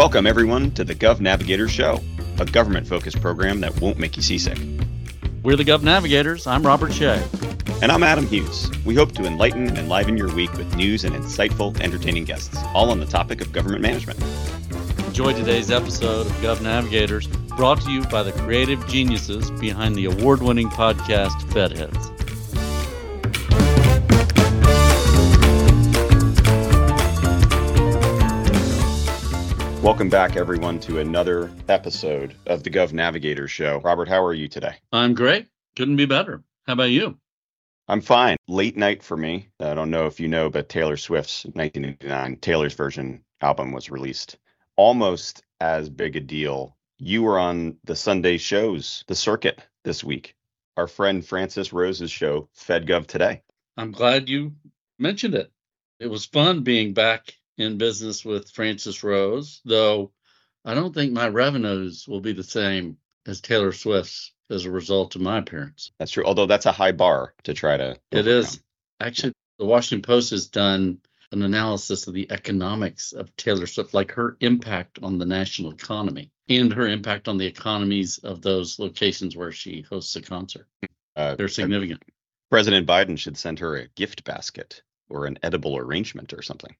Welcome, everyone, to the Gov Navigator Show, a government-focused program that won't make you seasick. We're the Gov Navigators. I'm Robert Shea. And I'm Adam Hughes. We hope to enlighten and enliven your week with news and insightful, entertaining guests, all on the topic of government management. Enjoy today's episode of Gov Navigators, brought to you by the creative geniuses behind the award-winning podcast, FedHeads. Welcome back, everyone, to another episode of the Gov Navigator Show. Robert, how are you today? I'm great. Couldn't be better. How about you? I'm fine. Late night for me. I don't know if you know, but Taylor Swift's 1989 Taylor's Version album was released. Almost as big a deal. You were on the Sunday shows, the circuit this week. Our friend Francis Rose's show, FedGov Today. I'm glad you mentioned it. It was fun being back in business with Francis Rose, though I don't think my revenues will be the same as Taylor Swift's as a result of my appearance. That's true, although that's a high bar to try to overcome. It is. Actually, the Washington Post has done an analysis of the economics of Taylor Swift, like her impact on the national economy and her impact on the economies of those locations where she hosts a concert. They're significant. President Biden should send her a gift basket or an edible arrangement or something.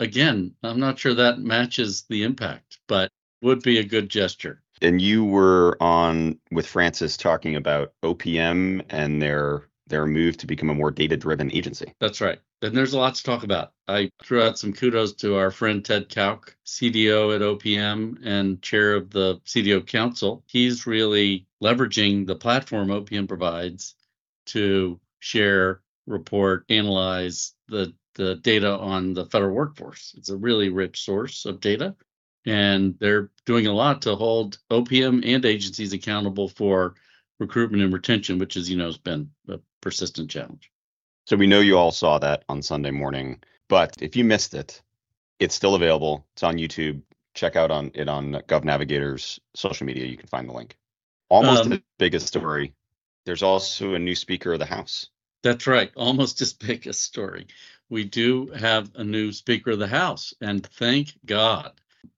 Again, I'm not sure that matches the impact, but would be a good gesture. And you were on with Francis talking about OPM and their move to become a more data-driven agency. That's right. And there's a lot to talk about. I threw out some kudos to our friend Ted Kauk, CDO at OPM and chair of the CDO Council. He's really leveraging the platform OPM provides to share, report, analyze the data on the federal workforce. It's a really rich source of data, and they're doing a lot to hold OPM and agencies accountable for recruitment and retention, which, as you know, has been a persistent challenge. So we know you all saw that on Sunday morning, but if you missed it, it's still available. It's on YouTube. Check out on it on Gov Navigator's social media. You can find the link. Almost the biggest story. There's also a new Speaker of the House. That's right. Almost as big a story. We do have a new Speaker of the House, and thank God.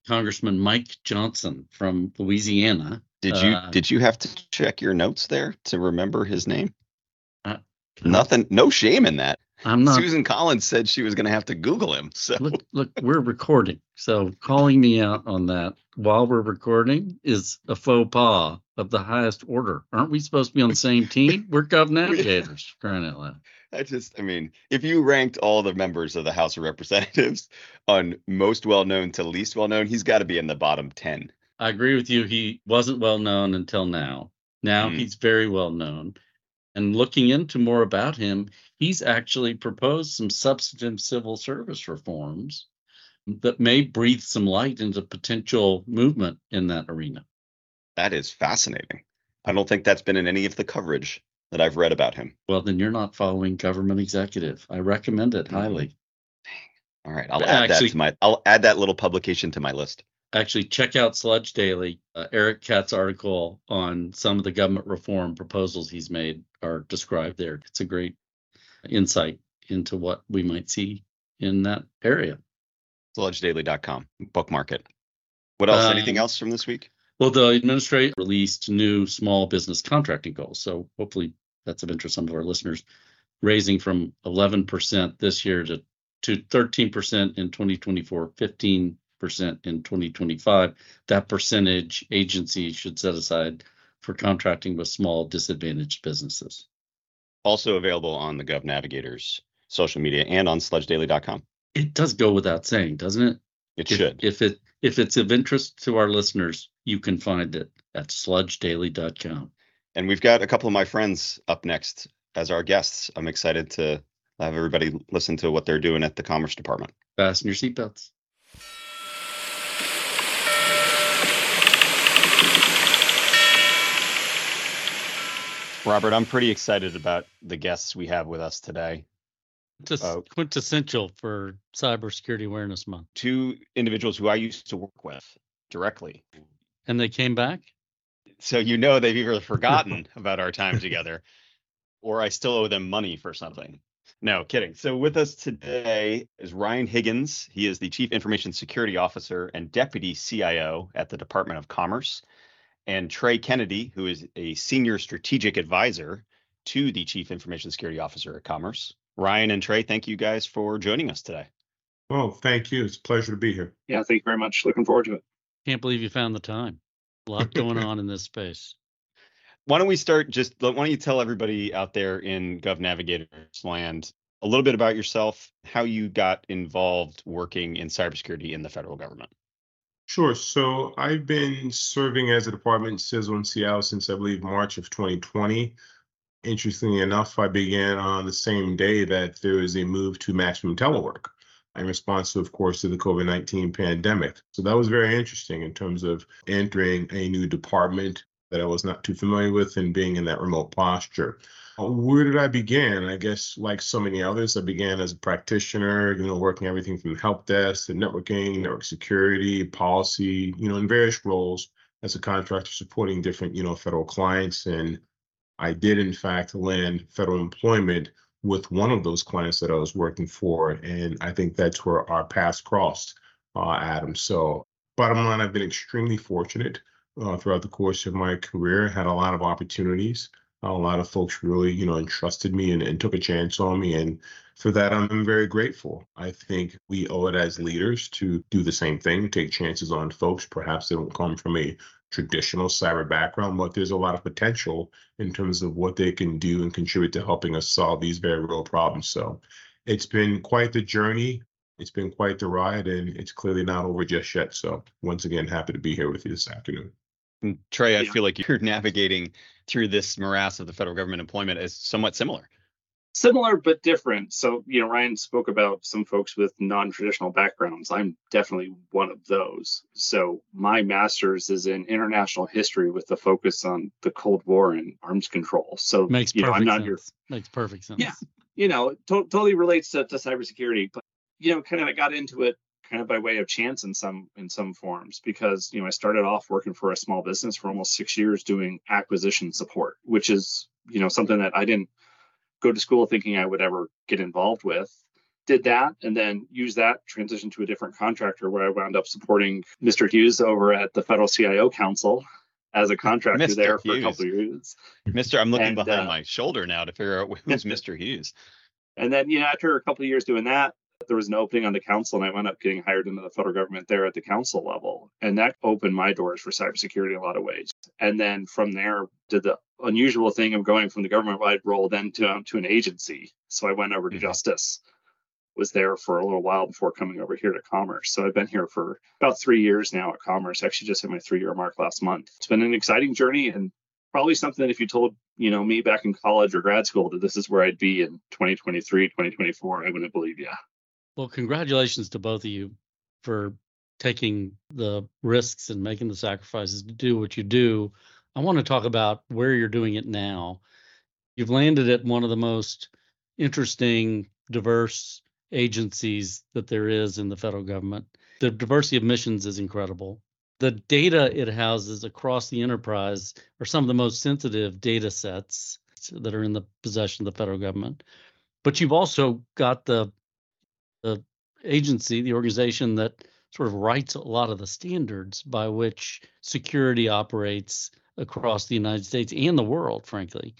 Congressman Mike Johnson from Louisiana. Did you have to check your notes there to remember his name? Nothing. No shame in that. I'm not. Susan Collins said she was going to have to Google him. So look, we're recording. So calling me out on that while we're recording is a faux pas of the highest order. Aren't we supposed to be on the same team? We're Gov Navigators, crying out loud. I mean, if you ranked all the members of the House of Representatives on most well-known to least well-known, he's got to be in the bottom 10. I agree with you. He wasn't well-known until now. Now he's very well-known. And looking into more about him, he's actually proposed some substantive civil service reforms that may breathe some light into potential movement in that arena. That is fascinating. I don't think that's been in any of the coverage that I've read about him. Well, then you're not following Government Executive. I recommend it highly. Dang. All right. I'll add that little publication to my list. Actually, check out Sludge Daily. Eric Katz's article on some of the government reform proposals he's made are described there. It's a great insight into what we might see in that area. SludgeDaily.com. Bookmark it. What else? Anything else from this week? Well, the administration released new small business contracting goals. So hopefully that's of interest to some of our listeners, raising from 11% this year to 13% in 2024, 15% in 2025. That percentage agencies should set aside for contracting with small disadvantaged businesses. Also available on the Gov Navigator's social media and on sludgedaily.com. It does go without saying, doesn't it? It should. If it's of interest to our listeners, you can find it at sludgedaily.com. And we've got a couple of my friends up next as our guests. I'm excited to have everybody listen to what they're doing at the Commerce Department. Fasten your seatbelts. Robert, I'm pretty excited about the guests we have with us today. Just quintessential for Cybersecurity Awareness Month. Two individuals who I used to work with directly. And they came back? So you know they've either forgotten about our time together, or I still owe them money for something. No, kidding. So with us today is Ryan Higgins. He is the Chief Information Security Officer and Deputy CIO at the Department of Commerce, and Trey Kennedy, who is a Senior Strategic Advisor to the Chief Information Security Officer at Commerce. Ryan and Trey, thank you guys for joining us today. Well, thank you. It's a pleasure to be here. Yeah, thank you very much. Looking forward to it. Can't believe you found the time. A lot going on in this space. Why don't we start, why don't you tell everybody out there in GovNavigator's land a little bit about yourself, how you got involved working in cybersecurity in the federal government? Sure. So I've been serving as a department CISO and CIO since, I believe, March of 2020. Interestingly enough, I began on the same day that there was a move to maximum telework in response to, of course, to the COVID-19 pandemic. So that was very interesting in terms of entering a new department that I was not too familiar with and being in that remote posture. Where did I begin? I guess like so many others, I began as a practitioner, working everything from help desk to networking, network security, policy, in various roles as a contractor supporting different, federal clients. And I did, in fact, land federal employment with one of those clients that I was working for. And I think that's where our paths crossed, Adam. So bottom line, I've been extremely fortunate throughout the course of my career, had a lot of opportunities. A lot of folks really, entrusted me and took a chance on me. And for that, I'm very grateful. I think we owe it as leaders to do the same thing, take chances on folks. Perhaps they don't come from a traditional cyber background, but there's a lot of potential in terms of what they can do and contribute to helping us solve these very real problems. So it's been quite the journey. It's been quite the ride, and it's clearly not over just yet. So once again, happy to be here with you this afternoon. And Trey, I feel like you're navigating through this morass of the federal government employment as somewhat similar. Similar, but different. So, Ryan spoke about some folks with non-traditional backgrounds. I'm definitely one of those. So my master's is in international history with a focus on the Cold War and arms control. So makes perfect I'm not sense. Here. Makes perfect sense. Yeah, totally relates to cybersecurity. But, kind of I got into it kind of by way of chance in some forms, because, I started off working for a small business for almost 6 years doing acquisition support, which is, something that I didn't go to school thinking I would ever get involved with. Did that and then used that, transitioned to a different contractor where I wound up supporting Mr. Hughes over at the Federal CIO Council as a contractor Mr. there Hughes. For a couple of years. Mr. I'm looking behind my shoulder now to figure out who's Mr. Hughes. And then, after a couple of years doing that, there was an opening on the council, and I wound up getting hired into the federal government there at the council level. And that opened my doors for cybersecurity in a lot of ways. And then from there, did the unusual thing of going from the government-wide role then to an agency. So I went over to Justice, was there for a little while before coming over here to Commerce. So I've been here for about 3 years now at Commerce, actually just hit my 3-year mark last month. It's been an exciting journey, and probably something that if you told, me back in college or grad school that this is where I'd be in 2023, 2024, I wouldn't believe you. Well, congratulations to both of you for taking the risks and making the sacrifices to do what you do. I want to talk about where you're doing it now. You've landed at one of the most interesting, diverse agencies that there is in the federal government. The diversity of missions is incredible. The data it houses across the enterprise are some of the most sensitive data sets that are in the possession of the federal government. But you've also got the agency, the organization that sort of writes a lot of the standards by which security operates across the United States and the world, frankly.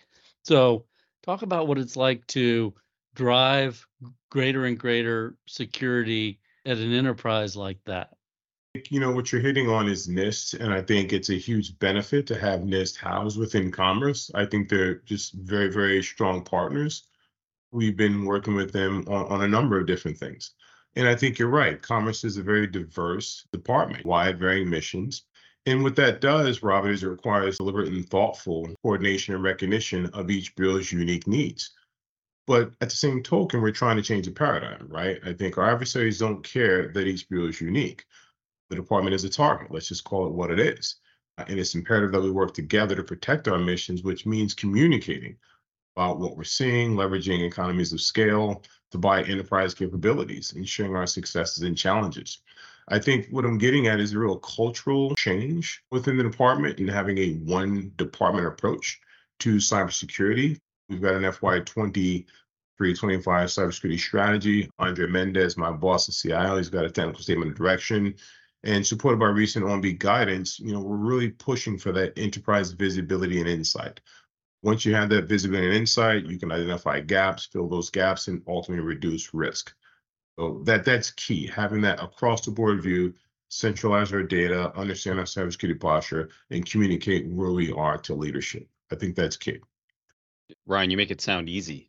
So talk about what it's like to drive greater and greater security at an enterprise like that. What you're hitting on is NIST, and I think it's a huge benefit to have NIST housed within Commerce. I think they're just very, very strong partners. We've been working with them on a number of different things. And I think you're right. Commerce is a very diverse department, wide varying missions. And what that does, Robert, is it requires deliberate and thoughtful coordination and recognition of each bureau's unique needs. But at the same token, we're trying to change the paradigm, right? I think our adversaries don't care that each bureau is unique. The department is a target. Let's just call it what it is. And it's imperative that we work together to protect our missions, which means communicating about what we're seeing, leveraging economies of scale to buy enterprise capabilities, ensuring our successes and challenges. I think what I'm getting at is a real cultural change within the department and having a one department approach to cybersecurity. We've got an FY23 FY2325 cybersecurity strategy. Andre Mendez, my boss at CIO, he's got a technical statement of direction. And supported by recent OMB guidance, we're really pushing for that enterprise visibility and insight. Once you have that visibility and insight, you can identify gaps, fill those gaps, and ultimately reduce risk. So that's key, having that across the board view, centralize our data, understand our cybersecurity posture, and communicate where we are to leadership. I think that's key. Ryan, you make it sound easy.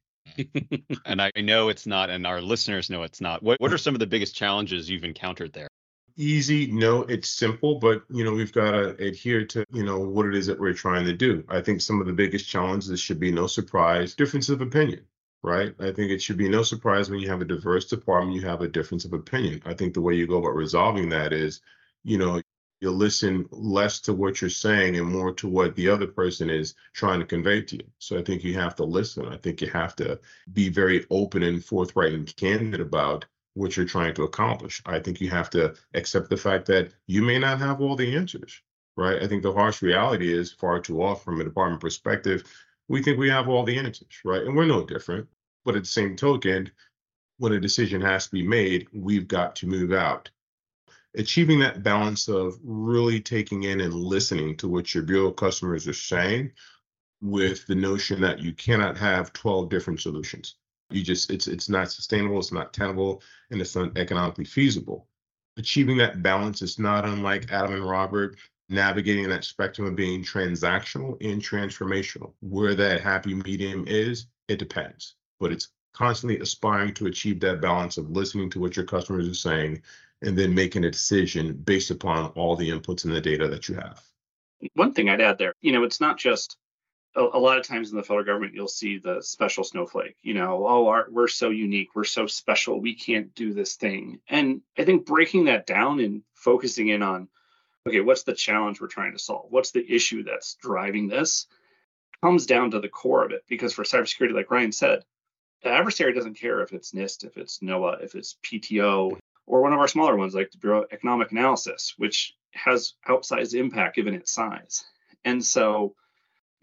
And I know it's not, and our listeners know it's not. What are some of the biggest challenges you've encountered there? Easy, no, it's simple, but we've got to adhere to what it is that we're trying to do. I think some of the biggest challenges should be no surprise, difference of opinion, right? I think it should be no surprise when you have a diverse department, you have a difference of opinion. I think the way you go about resolving that is, you listen less to what you're saying and more to what the other person is trying to convey to you. So I think you have to listen. I think you have to be very open and forthright and candid about what you're trying to accomplish. I think you have to accept the fact that you may not have all the answers, right? I think the harsh reality is far too often from a department perspective, we think we have all the answers, right? And we're no different. But at the same token, when a decision has to be made, we've got to move out. Achieving that balance of really taking in and listening to what your bureau customers are saying with the notion that you cannot have 12 different solutions. It's not sustainable, it's not tenable, and it's not economically feasible. Achieving that balance is not unlike Adam and Robert navigating that spectrum of being transactional and transformational. Where that happy medium is, it depends. But it's constantly aspiring to achieve that balance of listening to what your customers are saying and then making a decision based upon all the inputs and the data that you have. One thing I'd add there, it's not just a lot of times in the federal government, you'll see the special snowflake, we're so unique, we're so special, we can't do this thing. And I think breaking that down and focusing in on, okay, what's the challenge we're trying to solve? What's the issue that's driving this? Comes down to the core of it. Because for cybersecurity, like Ryan said, the adversary doesn't care if it's NIST, if it's NOAA, if it's PTO, or one of our smaller ones like the Bureau of Economic Analysis, which has outsized impact given its size. And so,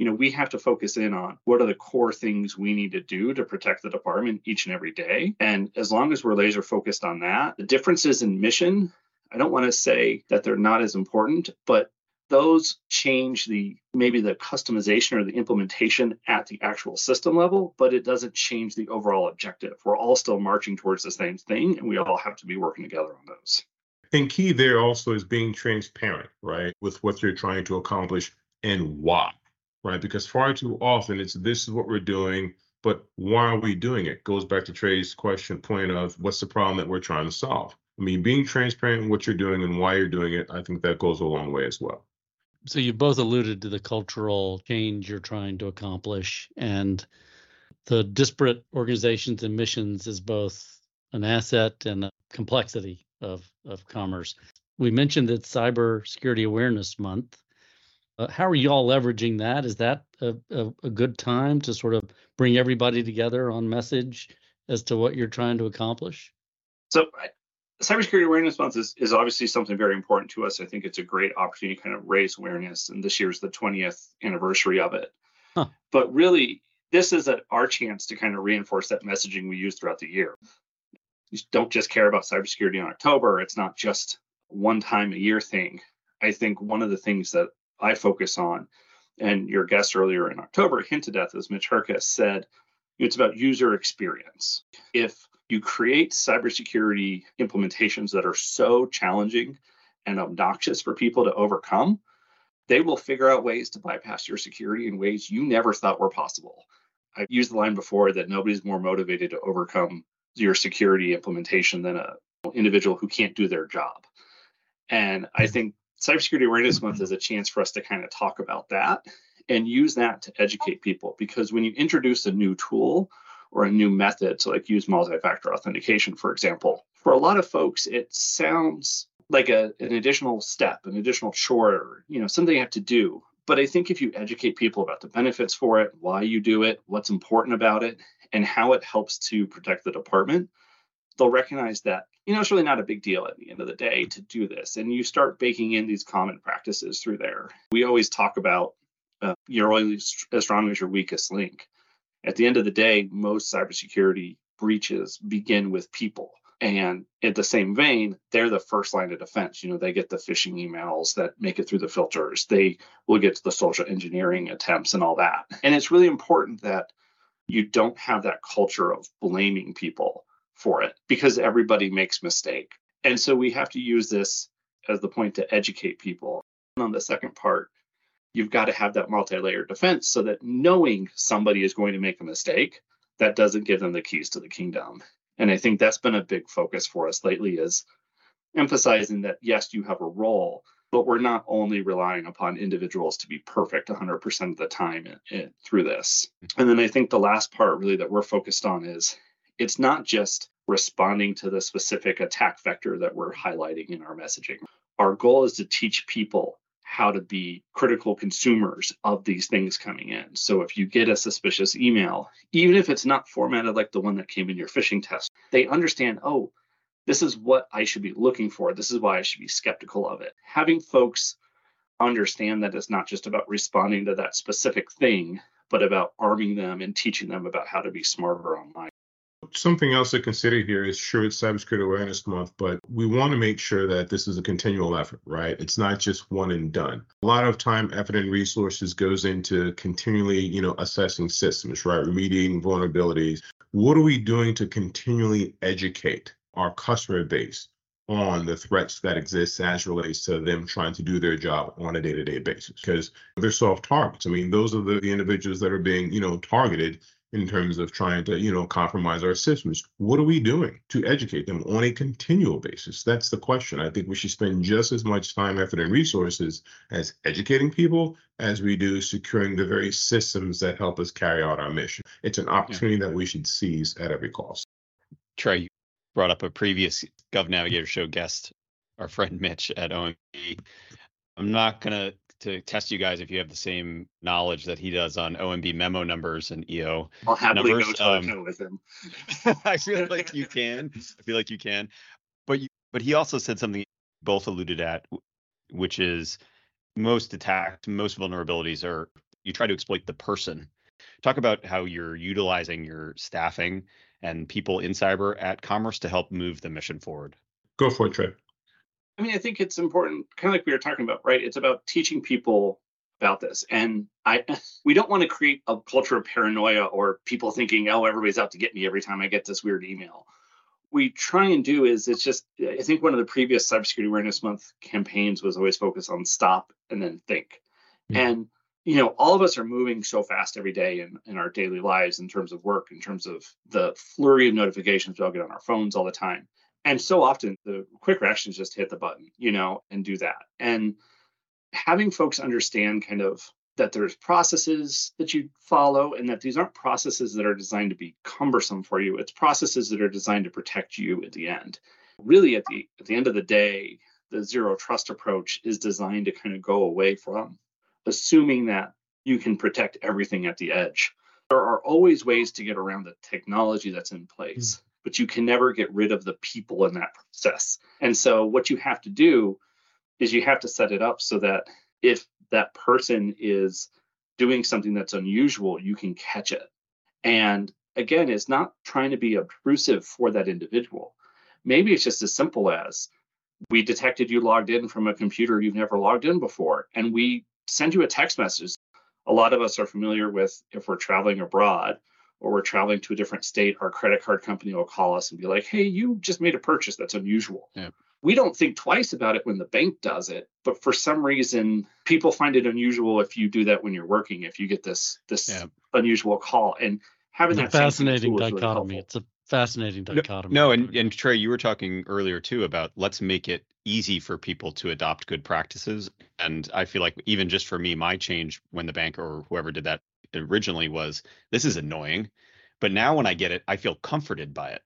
we have to focus in on what are the core things we need to do to protect the department each and every day. And as long as we're laser focused on that, the differences in mission, I don't want to say that they're not as important, but those change maybe the customization or the implementation at the actual system level, but it doesn't change the overall objective. We're all still marching towards the same thing, and we all have to be working together on those. And key there also is being transparent, right, with what you're trying to accomplish and why, right? Because far too often it's this is what we're doing, but why are we doing it? Goes back to Trey's point of what's the problem that we're trying to solve? Being transparent in what you're doing and why you're doing it, I think that goes a long way as well. So you both alluded to the cultural change you're trying to accomplish, and the disparate organizations and missions is both an asset and a complexity of commerce. We mentioned that Cybersecurity Awareness Month. How are you all leveraging that? Is that a good time to sort of bring everybody together on message as to what you're trying to accomplish? So Cybersecurity Awareness Month is obviously something very important to us. I think it's a great opportunity to kind of raise awareness, and this year is the 20th anniversary of it. Huh. But really, this is our chance to kind of reinforce that messaging we use throughout the year. You don't just care about cybersecurity in October. It's not just one time a year thing. I think one of the things that I focus on, and your guest earlier in October hinted at this, Mitch Herka said, it's about user experience. If you create cybersecurity implementations that are so challenging and obnoxious for people to overcome, they will figure out ways to bypass your security in ways you never thought were possible. I've used the line before that nobody's more motivated to overcome your security implementation than an individual who can't do their job. And I think Cybersecurity Awareness Month is a chance for us to kind of talk about that and use that to educate people, because when you introduce a new tool or a new method, so like use multi-factor authentication, for example, for a lot of folks, it sounds like an additional step, an additional chore, something you have to do. But I think if you educate people about the benefits for it, why you do it, what's important about it, and how it helps to protect the department, they'll recognize that, it's really not a big deal at the end of the day to do this. And you start baking in these common practices through there. We always talk about you're only as strong as your weakest link. At the end of the day, most cybersecurity breaches begin with people. And in the same vein, they're the first line of defense. You know, they get the phishing emails that make it through the filters. They will get to the social engineering attempts and all that. And it's really important that you don't have that culture of blaming people for it, because everybody makes mistakes. And so we have to use this as the point to educate people. And on the second part, you've got to have that multi-layered defense so that knowing somebody is going to make a mistake, that doesn't give them the keys to the kingdom. And I think that's been a big focus for us lately, is emphasizing that, yes, you have a role, but we're not only relying upon individuals to be perfect 100% of the time through this. And then I think the last part really that we're focused on is it's not just responding to the specific attack vector that we're highlighting in our messaging. Our goal is to teach people how to be critical consumers of these things coming in. So if you get a suspicious email, even if it's not formatted like the one that came in your phishing test, they understand, oh, this is what I should be looking for. This is why I should be skeptical of it. Having folks understand that it's not just about responding to that specific thing, but about arming them and teaching them about how to be smarter online. Something else to consider here is, sure, it's Cybersecurity Awareness Month, but we want to make sure that this is a continual effort, right? It's not just one and done. A lot of time, effort, and resources goes into continually, assessing systems, right? Remediating vulnerabilities. What are we doing to continually educate our customer base on the threats that exist as relates to them trying to do their job on a day-to-day basis? Because they're soft targets. I mean, those are the individuals that are being, targeted in terms of trying to, compromise our systems. What are we doing to educate them on a continual basis? That's the question. I think we should spend just as much time, effort, and resources as educating people as we do securing the very systems that help us carry out our mission. It's an opportunity that we should seize at every cost. Trey, you brought up a previous Gov Navigator Show guest, our friend Mitch at OMB. I'm not going to test you guys if you have the same knowledge that he does on OMB memo numbers and EO. I'll happily numbers. Go with him. I feel like you can. But he also said something both alluded at, which is most vulnerabilities are you try to exploit the person. Talk about how you're utilizing your staffing and people in cyber at Commerce to help move the mission forward. Go for it, Trey. I mean, I think it's important, kind of like we were talking about, right? It's about teaching people about this. And we don't want to create a culture of paranoia or people thinking, oh, everybody's out to get me every time I get this weird email. We try and do is, it's just, I think one of the previous Cybersecurity Awareness Month campaigns was always focused on stop and then think. Yeah. And, all of us are moving so fast every day in our daily lives in terms of work, in terms of the flurry of notifications we all get on our phones all the time. And so often the quick reaction is just hit the button, and do that. And having folks understand kind of that there's processes that you follow and that these aren't processes that are designed to be cumbersome for you. It's processes that are designed to protect you at the end. Really, at the end of the day, the zero trust approach is designed to kind of go away from assuming that you can protect everything at the edge. There are always ways to get around the technology that's in place. Mm-hmm. But you can never get rid of the people in that process. And so what you have to do is you have to set it up so that if that person is doing something that's unusual, you can catch it. And again, it's not trying to be obtrusive for that individual. Maybe it's just as simple as we detected you logged in from a computer you've never logged in before, and we send you a text message. A lot of us are familiar with, if we're traveling abroad, or we're traveling to a different state, our credit card company will call us and be like, hey, you just made a purchase that's unusual. Yeah. We don't think twice about it when the bank does it, but for some reason, people find it unusual if you do that when you're working, if you get this unusual call. And having that fascinating dichotomy. Really, it's a fascinating dichotomy. No, and Trey, you were talking earlier too about let's make it easy for people to adopt good practices. And I feel like even just for me, my change when the bank or whoever did that originally was, this is annoying, but now when I get it, I feel comforted by it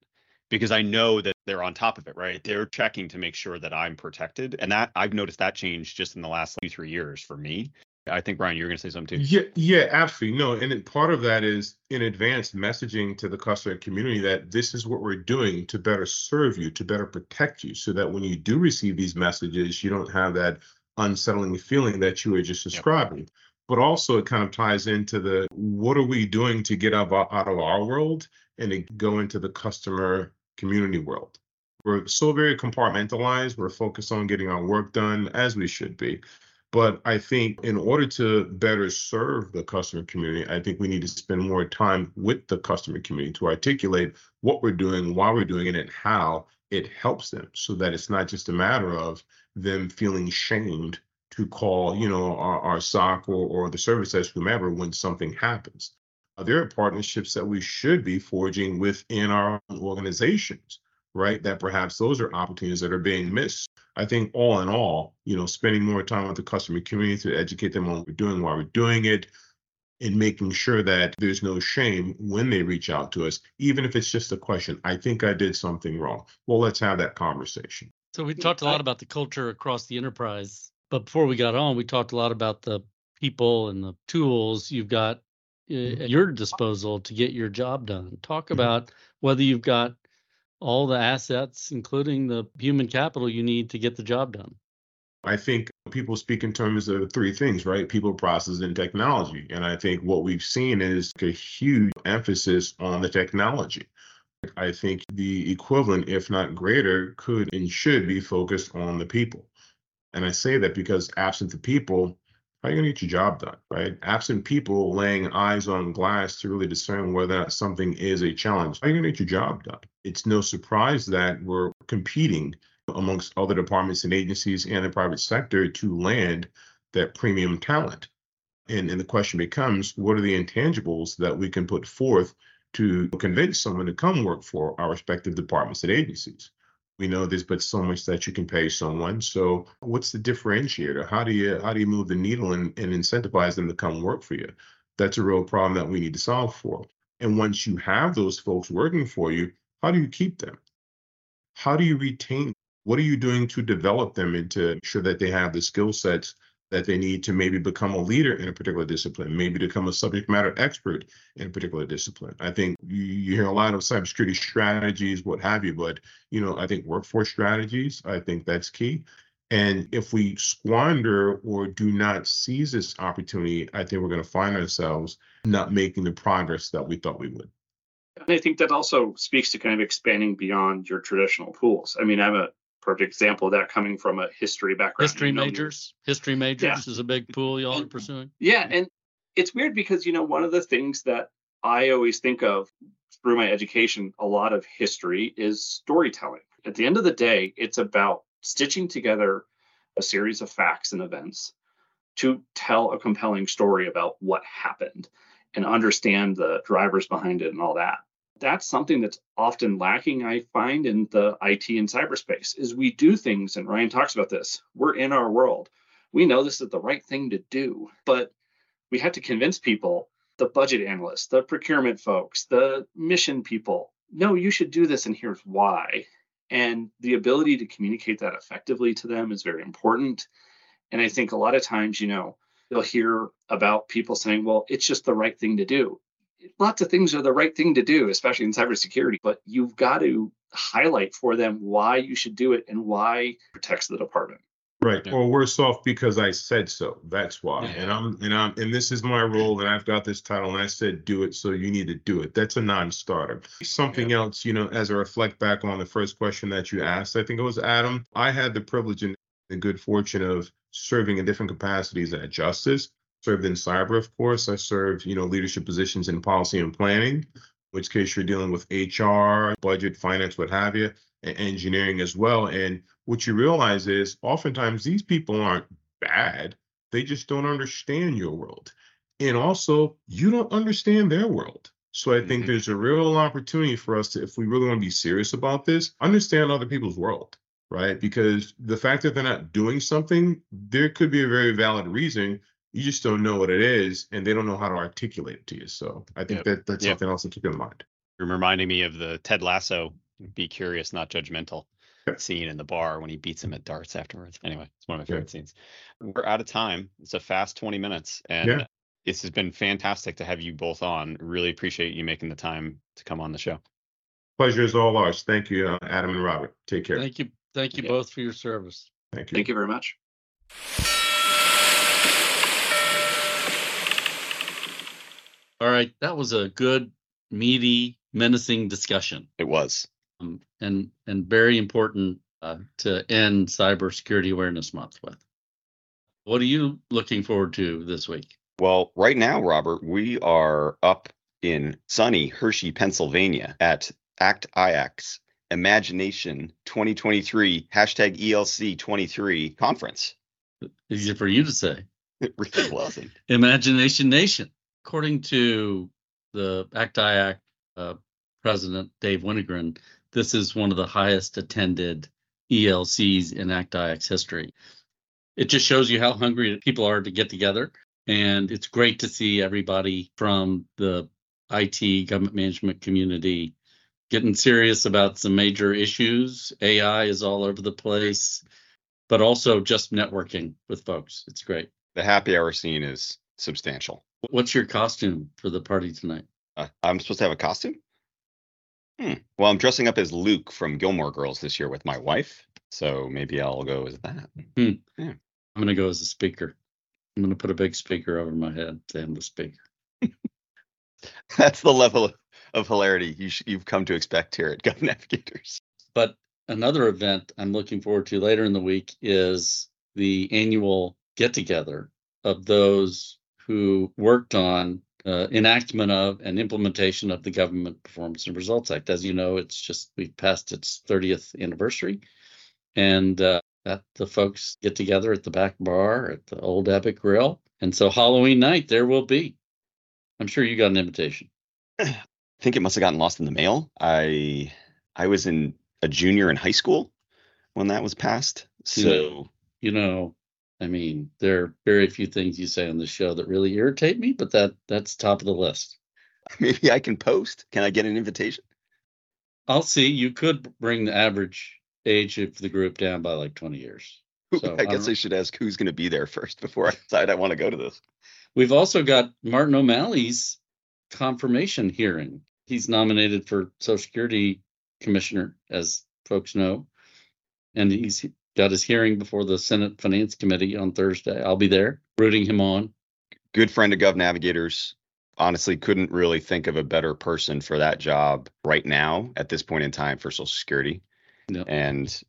because I know that they're on top of it, right? They're checking to make sure that I'm protected. And that I've noticed that change just in the last 2-3 years for me. I think, Ryan, you're going to say something too. Yeah, absolutely. No, and part of that is in advance messaging to the customer community that this is what we're doing to better serve you, to better protect you, so that when you do receive these messages, you don't have that unsettling feeling that you were just describing. Yep. but also it kind of ties into the, what are we doing to get out of our world and to go into the customer community world? We're so very compartmentalized. We're focused on getting our work done, as we should be. But I think in order to better serve the customer community, I think we need to spend more time with the customer community to articulate what we're doing, why we're doing it, and how it helps them, so that it's not just a matter of them feeling shamed to call, you know, our SOC or the service desk, whomever, when something happens. There are partnerships that we should be forging within our organizations, right? That perhaps those are opportunities that are being missed. I think all in all, you know, spending more time with the customer community to educate them on what we're doing, why we're doing it, and making sure that there's no shame when they reach out to us, even if it's just a question, I think I did something wrong. Well, let's have that conversation. So we talked a lot about the culture across the enterprise, but before we got on, we talked a lot about the people and the tools you've got at your disposal to get your job done. Talk about whether you've got all the assets, including the human capital you need to get the job done. I think people speak in terms of three things, right? People, process, and technology. And I think what we've seen is a huge emphasis on the technology. I think the equivalent, if not greater, could and should be focused on the people. And I say that because absent the people, how are you going to get your job done, right? Absent people laying eyes on glass to really discern whether or not something is a challenge, how are you going to get your job done? It's no surprise that we're competing amongst other departments and agencies and the private sector to land that premium talent. And the question becomes, what are the intangibles that we can put forth to convince someone to come work for our respective departments and agencies? We know there's but so much that you can pay someone. So what's the differentiator? How do you move the needle and incentivize them to come work for you? That's a real problem that we need to solve for. And once you have those folks working for you, how do you keep them? How do you retain them? What are you doing to develop them and to ensure that they have the skill sets that they need to maybe become a leader in a particular discipline, maybe become a subject matter expert in a particular discipline? I think you hear a lot of cybersecurity strategies, what have you, but, you know, I think workforce strategies, I think that's key. And if we squander or do not seize this opportunity, I think we're going to find ourselves not making the progress that we thought we would. And I think that also speaks to kind of expanding beyond your traditional pools. I mean, I'm a perfect example of that coming from a history background. History majors is a big pool y'all are pursuing. Yeah, and it's weird because, you know, one of the things that I always think of through my education, a lot of history is storytelling. At the end of the day, it's about stitching together a series of facts and events to tell a compelling story about what happened and understand the drivers behind it and all that. That's something that's often lacking, I find, in the IT and cyberspace, is we do things, and Ryan talks about this, we're in our world. We know this is the right thing to do, but we have to convince people, the budget analysts, the procurement folks, the mission people, no, you should do this and here's why. And the ability to communicate that effectively to them is very important. And I think a lot of times, you know, you'll hear about people saying, well, it's just the right thing to do. Lots of things are the right thing to do, especially in cybersecurity, but you've got to highlight for them why you should do it and why it protects the department. Right. Yeah. Or worse off, because I said so. That's why. Yeah. And this is my role, and I've got this title, and I said do it, so you need to do it. That's a non-starter. Something else, you know, as I reflect back on the first question that you asked, I think it was Adam, I had the privilege and the good fortune of serving in different capacities at Justice. Served in cyber, of course. I served, you know, leadership positions in policy and planning, in which case you're dealing with HR, budget, finance, what have you, and engineering as well. And what you realize is oftentimes these people aren't bad. They just don't understand your world. And also, you don't understand their world. So I think there's a real opportunity for us to, if we really want to be serious about this, understand other people's world, right? Because the fact that they're not doing something, there could be a very valid reason. You just don't know what it is, and they don't know how to articulate it to you. So I think that's something else to keep in mind. You're reminding me of the Ted Lasso, be curious, not judgmental scene in the bar when he beats him at darts afterwards. Anyway, it's one of my favorite scenes. We're out of time. It's a fast 20 minutes. And this has been fantastic to have you both on. Really appreciate you making the time to come on the show. Pleasure is all ours. Thank you, Adam and Robert. Take care. Thank you. Thank you both for your service. Thank you. Thank you very much. All right, that was a good, meaty, menacing discussion. It was. And very important to end Cybersecurity Awareness Month with. What are you looking forward to this week? Well, right now, Robert, we are up in sunny Hershey, Pennsylvania at ACT IAC's Imagination 2023 hashtag ELC23 conference. Easy for you to say. It really wasn't. Imagination Nation. According to the ACT IAC president, Dave Winogrand, this is one of the highest attended ELCs in ACT IAC's history. It just shows you how hungry people are to get together. And it's great to see everybody from the IT government management community getting serious about some major issues. AI is all over the place, but also just networking with folks. It's great. The happy hour scene is substantial. What's your costume for the party tonight? I'm supposed to have a costume? Well, I'm dressing up as Luke from Gilmore Girls this year with my wife. So maybe I'll go as that. Yeah. I'm going to go as a speaker. I'm going to put a big speaker over my head to end the speaker. That's the level of hilarity you've come to expect here at Gov Navigators. But another event I'm looking forward to later in the week is the annual get-together of those who worked on enactment of and implementation of the Government Performance and Results Act. As you know, we've passed its 30th anniversary. And the folks get together at the back bar at the old Epic Grill. And so Halloween night, there will be. I'm sure you got an invitation. I think it must have gotten lost in the mail. I was a junior in high school when that was passed. So, there are very few things you say on the show that really irritate me, but that's top of the list. Maybe I can post. Can I get an invitation? I'll see. You could bring the average age of the group down by like 20 years. So I guess I should ask who's going to be there first before I decide I want to go to this. We've also got Martin O'Malley's confirmation hearing. He's nominated for Social Security Commissioner, as folks know, and he's got his hearing before the Senate Finance Committee on Thursday. I'll be there rooting him on. Good friend of Gov Navigators. Honestly, couldn't really think of a better person for that job right now at this point in time for Social Security. No. And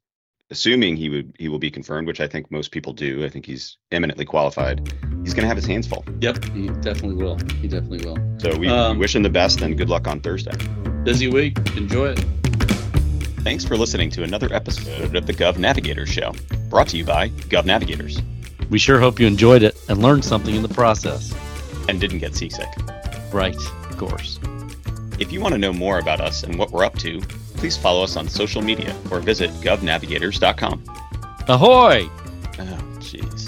assuming he will be confirmed, which I think most people do. I think he's eminently qualified. He's going to have his hands full. Yep, he definitely will. So we wish him the best and good luck on Thursday. Busy week. Enjoy it. Thanks for listening to another episode of the Gov Navigators Show, brought to you by Gov Navigators. We sure hope you enjoyed it and learned something in the process. And didn't get seasick. Right, of course. If you want to know more about us and what we're up to, please follow us on social media or visit govnavigators.com. Ahoy! Oh, jeez.